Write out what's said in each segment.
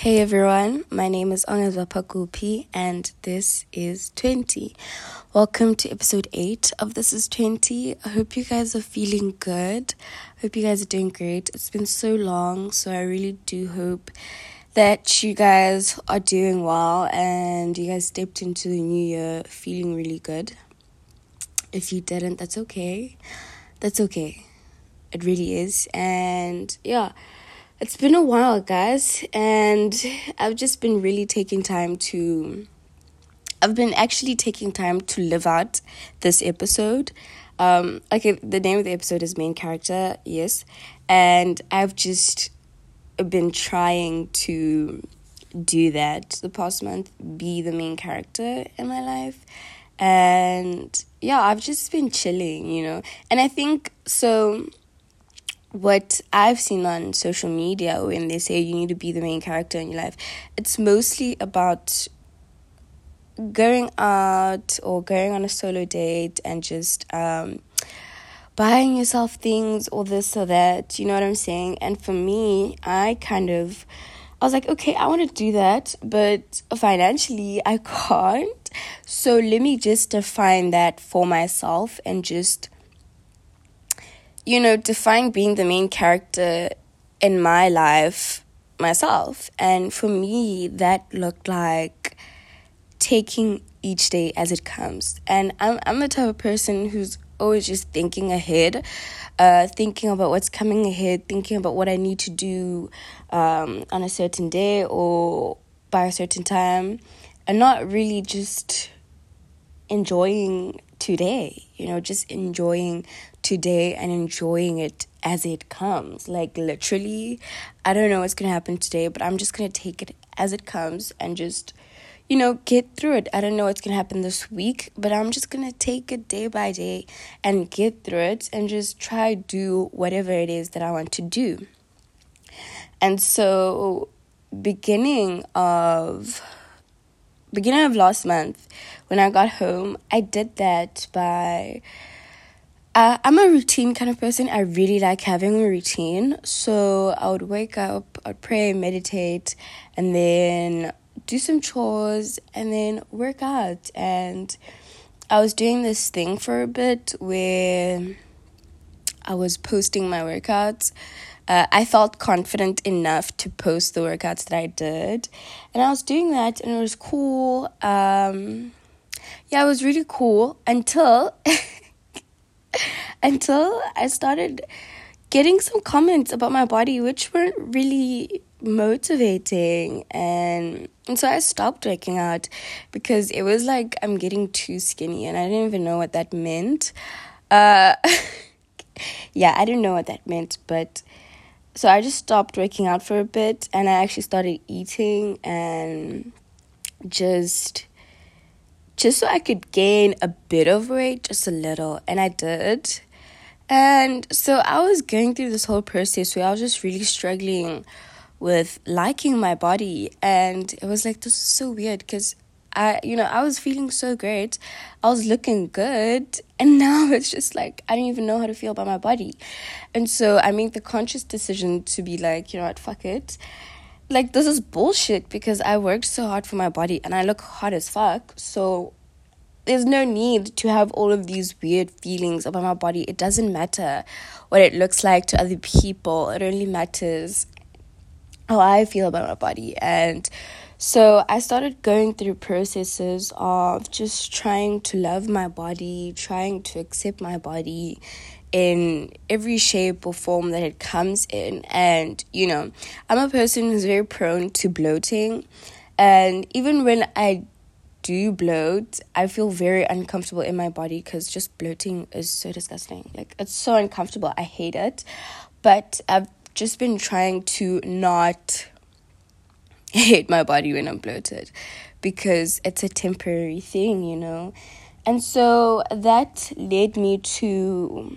Hey everyone, my name is Ongazwa Pakupi P and this is 20. Welcome to episode 8 of This Is 20. I hope you guys are feeling good. I hope you guys are doing great. It's been so long, so I really do hope that you guys are doing well and you guys stepped into the new year feeling really good. If you didn't, that's okay. That's okay. It really is. And yeah, it's been a while, guys, and I've just been really taking time to... I've been actually taking time to live out this episode. Okay, the name of the episode is Main Character, yes. And I've just been trying to do that the past month, be the main character in my life. And yeah, I've just been chilling, you know. And I think, so... what I've seen on social media when they say you need to be the main character in your life, it's mostly about going out or going on a solo date and just buying yourself things or this or that, you know what I'm saying? And for me, I was like, okay, I want to do that, but financially I can't. So let me just define that for myself and just... you know, define being the main character in my life myself. And for me, that looked like taking each day as it comes. And I'm the type of person who's always just thinking ahead, thinking about what's coming ahead, thinking about what I need to do on a certain day or by a certain time, and not really just enjoying today, you know, just enjoying today and enjoying it as it comes. Like, literally, I don't know what's gonna happen today, but I'm just gonna take it as it comes and just, you know, get through it. I don't know what's gonna happen this week, but I'm just gonna take it day by day and get through it and just try do whatever it is that I want to do. And so beginning of last month, when I got home, I did that by... I'm a routine kind of person. I really like having a routine. So I would wake up, I'd pray, meditate, and then do some chores, and then work out. And I was doing this thing for a bit where I was posting my workouts. I felt confident enough to post the workouts that I did. And I was doing that, and it was cool. Yeah, it was really cool until... until I started getting some comments about my body which weren't really motivating, and so I stopped working out because it was like I'm getting too skinny, and I didn't even know what that meant. Yeah, I didn't know what that meant, but so I just stopped working out for a bit, and I actually started eating and just so I could gain a bit of weight, just a little, and I did. And so I was going through this whole process where I was just really struggling with liking my body, and it was like, this is so weird, because I was feeling so great, I was looking good, and now it's just like, I don't even know how to feel about my body. And so I made the conscious decision to be like, you know what, fuck it. Like, this is bullshit, because I worked so hard for my body and I look hot as fuck. So there's no need to have all of these weird feelings about my body. It doesn't matter what it looks like to other people. It only matters how I feel about my body. And so I started going through processes of just trying to love my body, trying to accept my body in every shape or form that it comes in. And you know, I'm a person who's very prone to bloating, and even when I do bloat, I feel very uncomfortable in my body, because just bloating is so disgusting. Like, it's so uncomfortable, I hate it. But I've just been trying to not hate my body when I'm bloated, because it's a temporary thing, you know. And so that led me to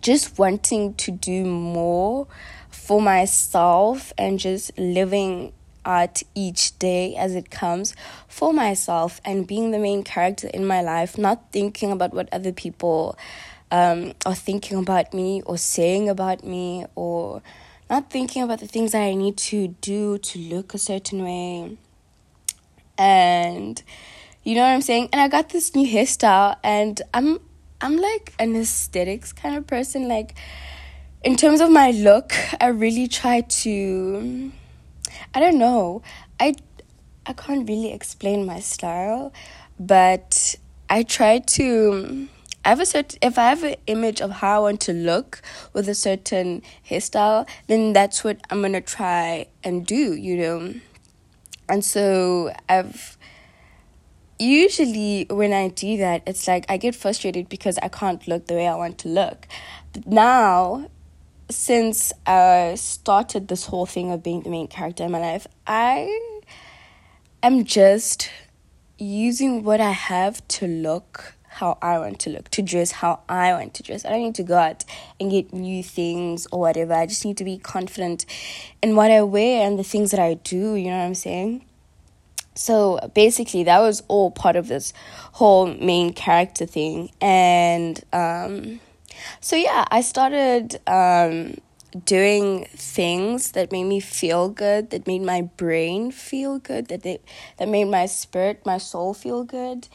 just wanting to do more for myself and just living out each day as it comes for myself, and being the main character in my life, not thinking about what other people are thinking about me or saying about me, or not thinking about the things that I need to do to look a certain way. And you know what I'm saying? And I got this new hairstyle, and I'm like an aesthetics kind of person. Like, in terms of my look, I really try to, I don't know, I can't really explain my style, but I try to, if I have an image of how I want to look with a certain hairstyle, then that's what I'm going to try and do, you know. And so usually when I do that, it's like I get frustrated because I can't look the way I want to look. But now, since I started this whole thing of being the main character in my life, I am just using what I have to look how I want to look, to dress how I want to dress. I don't need to go out and get new things or whatever. I just need to be confident in what I wear and the things that I do, you know what I'm saying? So basically, that was all part of this whole main character thing. And so yeah, I started doing things that made me feel good, that made my brain feel good, that made my spirit, my soul feel good.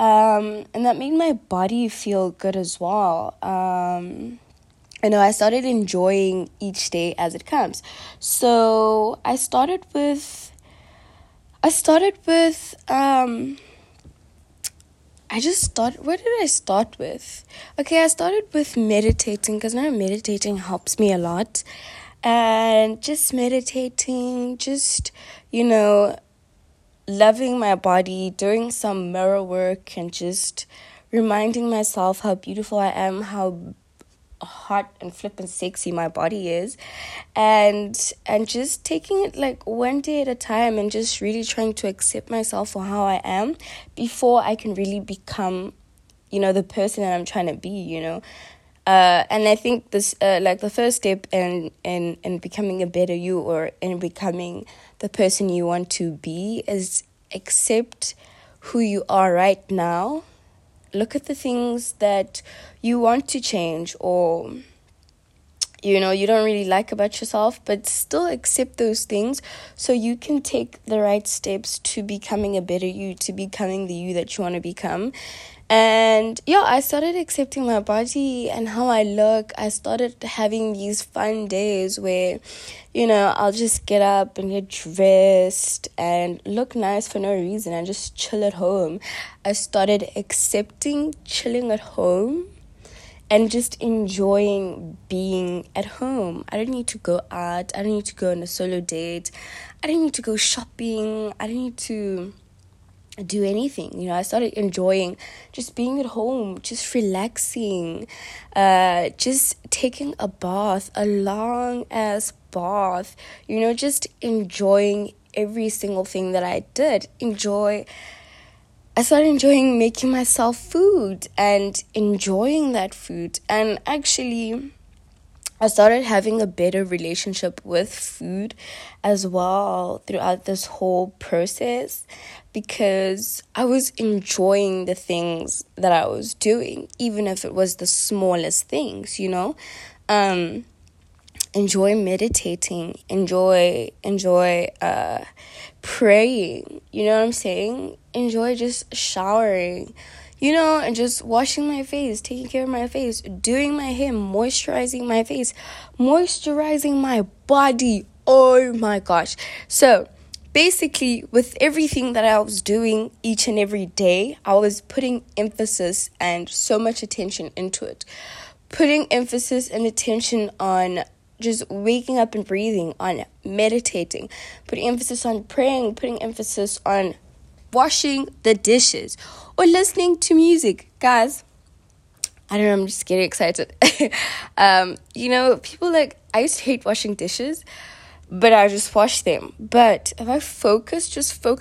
And that made my body feel good as well. You know, I started enjoying each day as it comes. So I started with meditating, because now meditating helps me a lot. And just meditating, just, you know, loving my body, doing some mirror work, and just reminding myself how beautiful I am, how hot and flippin' sexy my body is, and just taking it like one day at a time, and just really trying to accept myself for how I am before I can really become, you know, the person that I'm trying to be, you know. And I think this, like, the first step in becoming a better you, or in becoming the person you want to be, is accept who you are right now. Look at the things that you want to change, or, you know, you don't really like about yourself, but still accept those things so you can take the right steps to becoming a better you, to becoming the you that you want to become. And yeah, I started accepting my body and how I look. I started having these fun days where, you know, I'll just get up and get dressed and look nice for no reason and just chill at home. I started accepting chilling at home and just enjoying being at home. I don't need to go out. I don't need to go on a solo date. I don't need to go shopping. I don't need to do anything, you know. I started enjoying just being at home, just relaxing, just taking a bath, a long ass bath, you know, just enjoying every single thing that I did. I started enjoying making myself food and enjoying that food. And actually, I started having a better relationship with food as well throughout this whole process, because I was enjoying the things that I was doing, even if it was the smallest things, you know. Enjoy meditating, enjoy praying, you know what I'm saying? Enjoy just showering, you know, and just washing my face, taking care of my face, doing my hair, moisturizing my face, moisturizing my body. Oh my gosh. So basically, with everything that I was doing each and every day, I was putting emphasis and so much attention into it. Putting emphasis and attention on just waking up and breathing, on meditating, putting emphasis on praying, putting emphasis on washing the dishes, or listening to music. Guys, I don't know, I'm just getting excited. You know, people, like, I used to hate washing dishes, but I just wash them. But if I focus,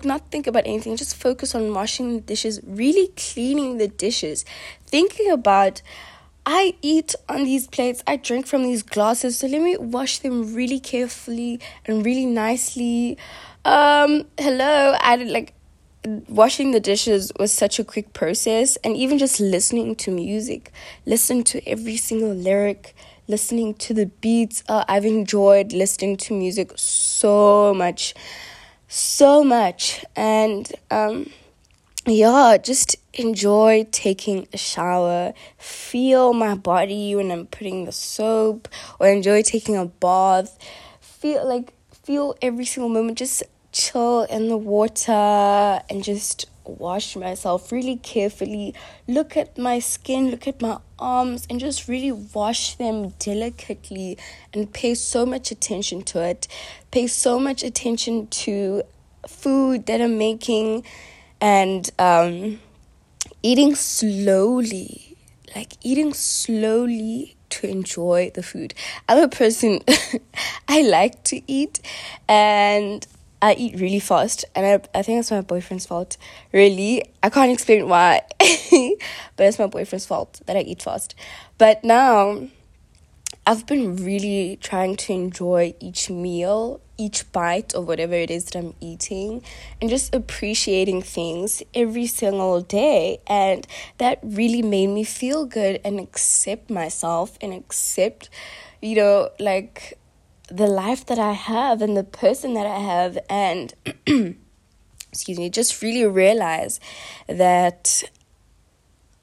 not think about anything, just focus on washing the dishes, really cleaning the dishes, thinking about, I eat on these plates, I drink from these glasses, so let me wash them really carefully and really nicely. Washing the dishes was such a quick process, and even just listening to music, listen to every single lyric, listening to the beats. I've enjoyed listening to music so much. And just enjoy taking a shower, feel my body when I'm putting the soap, or enjoy taking a bath, feel every single moment, just chill in the water and just wash myself really carefully, look at my skin, look at my arms, and just really wash them delicately and pay so much attention to it. Pay so much attention to food that I'm making and eating slowly to enjoy the food. I'm a person I like to eat, and I eat really fast, and I think that's my boyfriend's fault, really. I can't explain why, but it's my boyfriend's fault that I eat fast. But now, I've been really trying to enjoy each meal, each bite of whatever it is that I'm eating, and just appreciating things every single day. And that really made me feel good and accept myself and accept, the life that I have and the person that I have, and just really realize that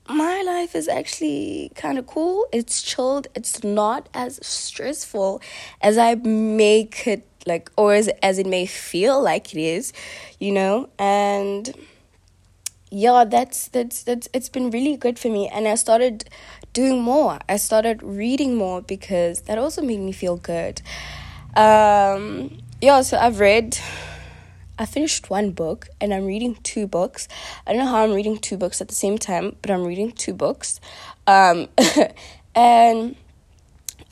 my life is actually kind of cool. It's chilled. It's not as stressful as I make it as it may feel like it is, and yeah, that's it's been really good for me. And I started doing more. I started reading more because that also made me feel good. So I finished one book and I'm reading two books. I don't know how I'm reading two books at the same time, but I'm reading two books. And I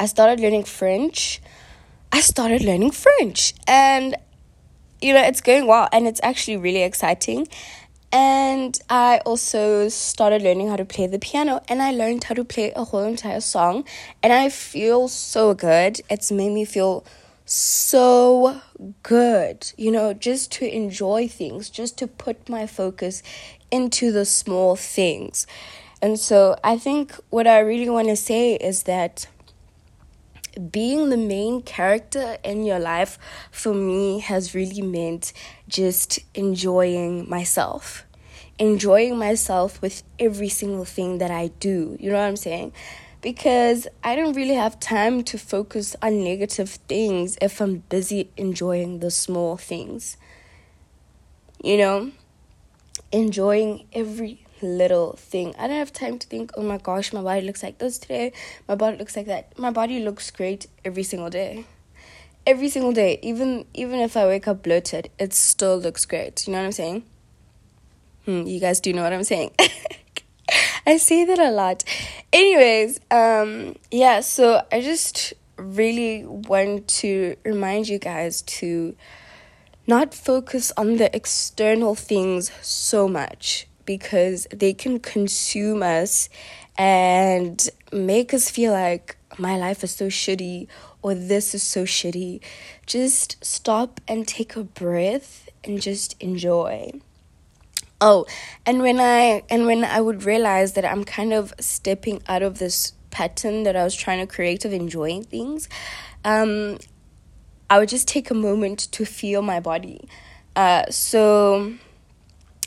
started learning French. And, it's going well. And it's actually really exciting. And I also started learning how to play the piano, and I learned how to play a whole entire song, and I feel so good. It's made me feel so good, just to enjoy things, just to put my focus into the small things. And so I think what I really want to say is that being the main character in your life for me has really meant just enjoying myself with every single thing that I do, you know what I'm saying? Because I don't really have time to focus on negative things if I'm busy enjoying the small things, enjoying every little thing. I don't have time to think, oh my gosh, my body looks like this today, my body looks like that. My body looks great every single day. Even if I wake up bloated, it still looks great, you know what I'm saying? You guys do know what I'm saying. I say that a lot. Anyways, so I just really want to remind you guys to not focus on the external things so much, because they can consume us and make us feel like my life is so shitty or this is so shitty. Just stop and take a breath and just enjoy. Oh, and when I would realize that I'm kind of stepping out of this pattern that I was trying to create of enjoying things, I would just take a moment to feel my body.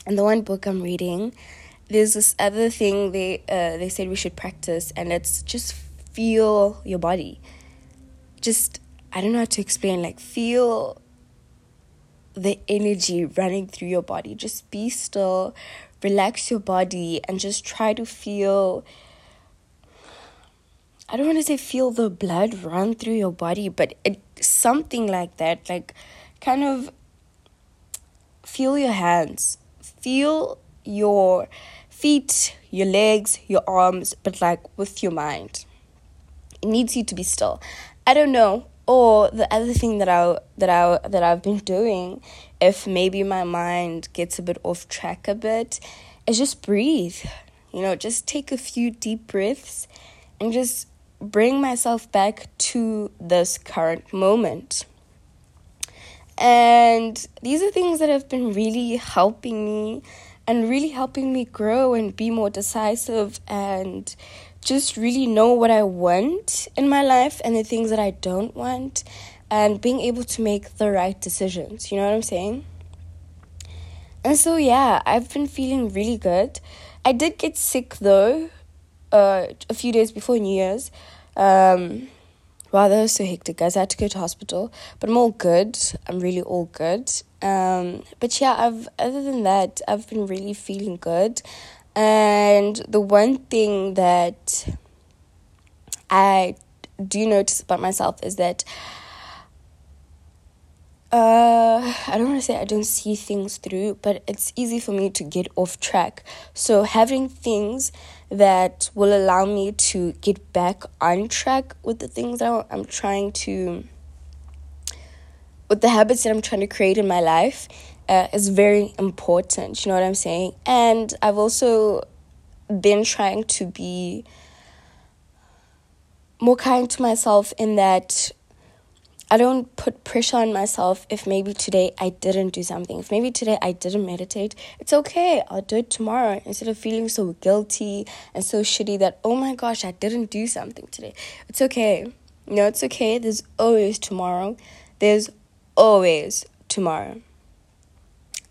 And the one book I'm reading, there's this other thing they said we should practice, and it's just feel your body. Just, I don't know how to explain, feel the energy running through your body. Just be still, relax your body, and just try to feel, I don't want to say feel the blood run through your body, but something like that, kind of feel your hands. Feel your feet, your legs, your arms, but with your mind. It needs you to be still. I don't know. Or the other thing that I've been doing, if maybe my mind gets a bit off track a bit, is just breathe. Just take a few deep breaths and just bring myself back to this current moment. And these are things that have been really helping me and really helping me grow and be more decisive and just really know what I want in my life and the things that I don't want, and being able to make the right decisions, you know what I'm saying? And so, yeah, I've been feeling really good. I did get sick, though, a few days before New Year's. Wow, that was so hectic, guys. I had to go to hospital, but I'm all good. I'm really all good. But yeah, other than that, I've been really feeling good. And the one thing that I do notice about myself is that I don't want to say I don't see things through, but it's easy for me to get off track. So having things that will allow me to get back on track with the things that I'm trying to, with the habits that I'm trying to create in my life, is very important, you know what I'm saying? And I've also been trying to be more kind to myself in that I don't put pressure on myself. If maybe today I didn't do something, if maybe today I didn't meditate, it's okay, I'll do it tomorrow, instead of feeling so guilty and so shitty that, oh my gosh, I didn't do something today. It's okay. No, it's okay. There's always tomorrow. There's always tomorrow.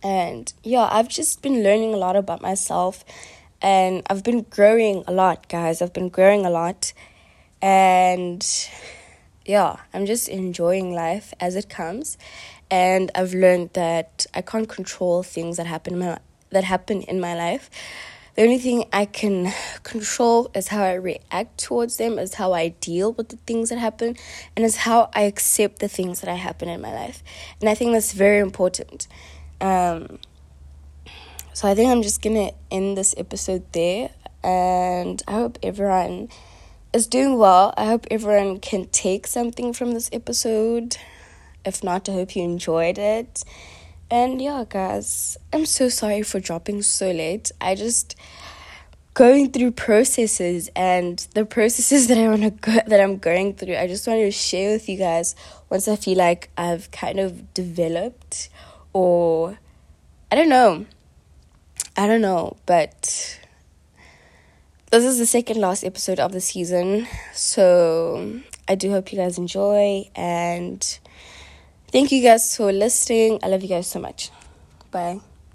And yeah, I've just been learning a lot about myself, and I've been growing a lot, guys. I've been growing a lot, and yeah, I'm just enjoying life as it comes. And I've learned that I can't control things that happen in my life. The only thing I can control is how I react towards them, is how I deal with the things that happen, and is how I accept the things that happen in my life. And I think that's very important. So I think I'm just going to end this episode there. And I hope everyone is doing well. I hope everyone can take something from this episode. If not, I hope you enjoyed it. And yeah, guys, I'm so sorry for dropping so late. I just going through processes, and the processes that I'm going through, I just wanted to share with you guys once I feel like I've kind of developed, or I don't know, but this is the second last episode of the season, so I do hope you guys enjoy, and thank you guys for listening. I love you guys so much. Bye.